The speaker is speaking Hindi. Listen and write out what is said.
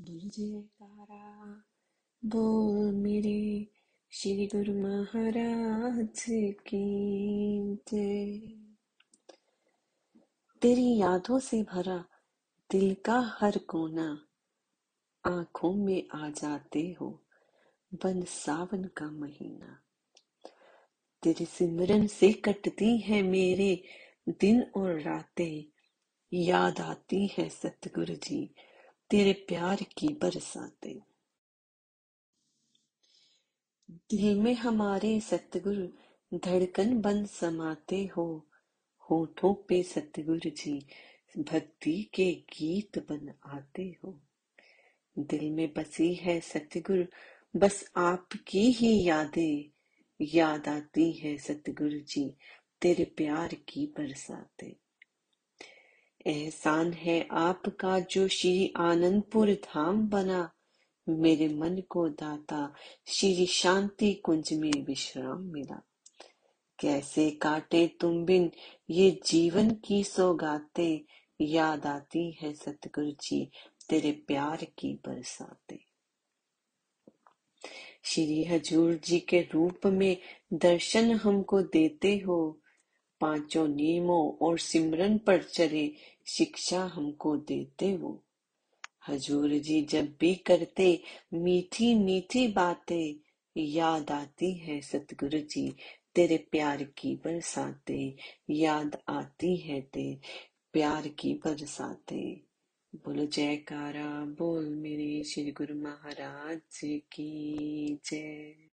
बोल जयकारा बोल मेरे श्री गुरु महाराज की जय। तेरी यादों से भरा दिल का हर कोना, आंखों में आ जाते हो बन सावन का महीना। तेरे सिमरन से कटती है मेरे दिन और रातें, याद आती है सतगुरु जी तेरे प्यार की बरसातें। दिल में हमारे सतगुरु धड़कन बन समाते हो, होठों पे सतगुरु जी भक्ति के गीत बन आते हो। दिल में बसी है सतगुरु बस आपकी ही यादें, याद आती है सतगुरु जी तेरे प्यार की बरसातें। एहसान है आपका जो श्री आनंदपुर धाम बना, मेरे मन को दाता श्री शांति कुंज में विश्राम मिला। कैसे काटे तुम बिन ये जीवन की सौगातें, याद आती है सतगुरु जी तेरे प्यार की बरसातें। श्री हजूर जी के रूप में दर्शन हमको देते हो, पांचों नियमों और सिमरन पर चले शिक्षा हमको देते हो। हजूर जी जब भी करते मीठी मीठी बातें, याद आती है सतगुरु जी तेरे प्यार की बरसातें, याद आती है तेरे प्यार की बरसातें। बोलो जयकारा बोल मेरे श्री गुरु महाराज की जय।